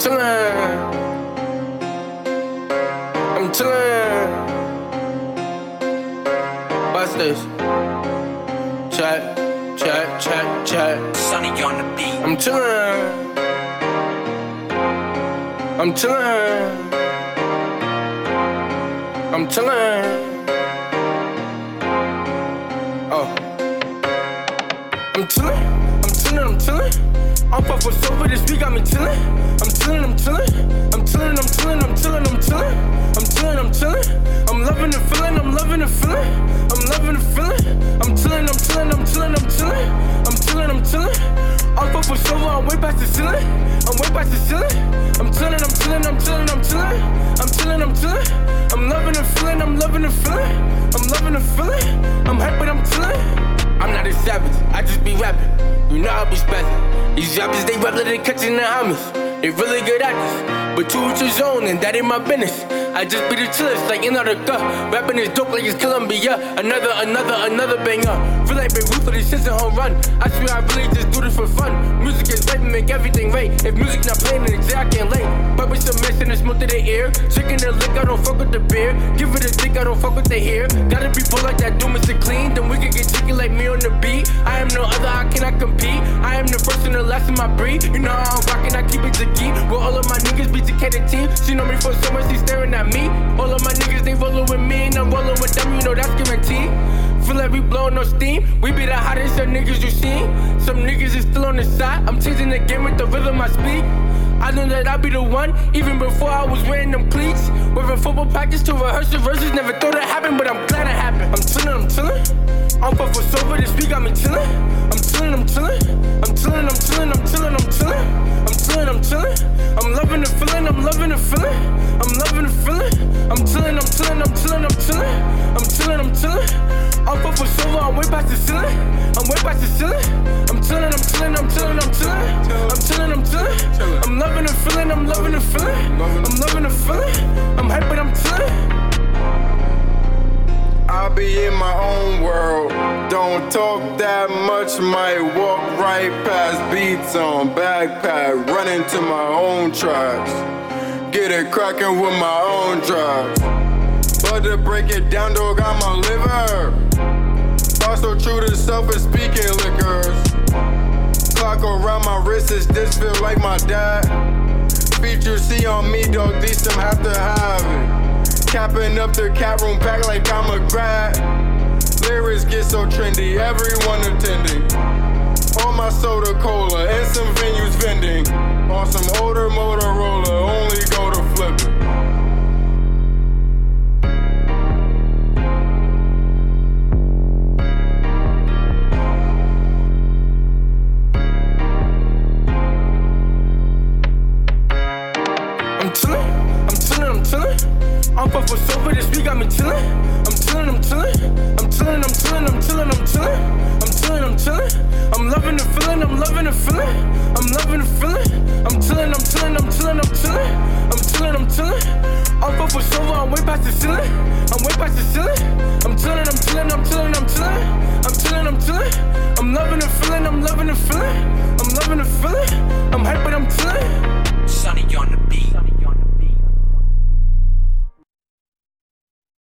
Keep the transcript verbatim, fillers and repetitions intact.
I'm chillin'. I'm chillin'. Watch this. Check, check, check, check. Sunny on the beat. I'm chillin'. I'm chillin'. I'm chillin'. Oh. I'm chillin'. I'm chillin', I'm chillin'. I'm fuck with sober this week, got me chillin'. I'm chillin', I'm chillin'. I'm chillin', I'm chillin', I'm chillin', I'm chillin'. I'm chillin', I'm chillin'. I'm lovin' the feelin', I'm lovin' the feelin'. I'm lovin' the feelin'. I'm chillin', I'm chillin', I'm chillin', I'm chillin'. I'm chillin', I'm chillin'. I'm fuck with sober, I'm way past the ceiling. I'm way past the ceiling. I'm chillin', I'm chillin', I'm chillin', I'm chillin'. I'm chillin', I'm chillin'. I'm lovin' the feelin', I'm lovin' the feelin'. I'm lovin' the feelin'. I'm hype, but I'm chillin'. I'm not a savage, I just be rappin'. You know I be spazzin'. These rappers, they rap like they catchin' the homies. They really good actors, but two with your zone, and that ain't my business. I just be the chillest, like in the gut. Rappin' is dope like it's Columbia. Another, another, another banger. Feel like Beirut for these shits and home run. I swear I really just do this for fun. Music is right and make everything right. If music not playin', then it's I can't lay. But with some mess and the smoke to the ear. Chicken the lick, I don't fuck with the beer. Give it a dick, I don't fuck with the hair. Gotta be full like that, do Mister Clean. Then we can get chicken like me on the beat. I am no other, I cannot compete. I am the first and the last in my breed. You know how I'm rockin', I keep it to geek. Well, all of my niggas be Takeda team. She know me for so much, she staring at me. All of my niggas, they rollin' with me, and I'm rollin' with them, you know that's guaranteed. Feel like we blowin' no steam. We be the hottest of niggas you seen. Some niggas is still on the side. I'm changing the game with the rhythm I speak. I know that I be the one, even before I was wearing them cleats. Went from football practice to rehearsal verses, never thought it happened, but I'm glad it happened. I'm chillin', I'm chillin'. I'm puffin' sober, this week got me chillin'. I'm chillin', I'm chillin'. I'm chillin', I'm chillin', I'm chillin', I'm chillin'. I'm chillin', I'm chillin'. I'm lovin' the feelin', I'm lovin' the feelin'. I'm lovin' the feelin'. I'm chillin', I'm chillin', I'm chillin', I'm chillin'. I'm chillin', I'm chillin'. I'm puffin' sober, I'm way past the ceiling. I'm way past the ceiling. I'm chillin', I'm chillin', I'm chillin', I'm chillin'. I'm chillin', I'm chillin'. I'm lovin' the feelin', I'm lovin' the feelin'. I'm lovin' the feelin'. I'm hype, but I'm chillin'. I be in my own world. Don't talk that much, might walk right past beats on backpack. Run into my own tracks. Get it crackin' with my own tracks. But to break it down, dog, I'ma liver. Thought so true to self and speaking liquors. Clock around my wrist, is this feel like my dad? Features see on me, dog, these some have to have it. Capping up the cat room pack like I'm a grad. Lyrics get so trendy, everyone attending. On my soda cola and some venues vending. On some older Motorola, only go to flipping. I'm chillin', I'm chillin', I'm chillin'. I'm puffin' sober, this week got me chillin'. I'm chillin', I'm chillin'. I'm I'm chillin', I'm chillin', I'm chillin'. I'm chillin', I'm chillin'. I'm lovin' the feelin', I'm lovin' the feelin'. I'm lovin' the feelin'. I'm chillin', I'm chillin', I'm chillin', I'm chillin'. I'm chillin', I'm chillin'. I'm fuckin' sober, I'm way past the ceiling. I'm way past the ceiling. I'm chillin'.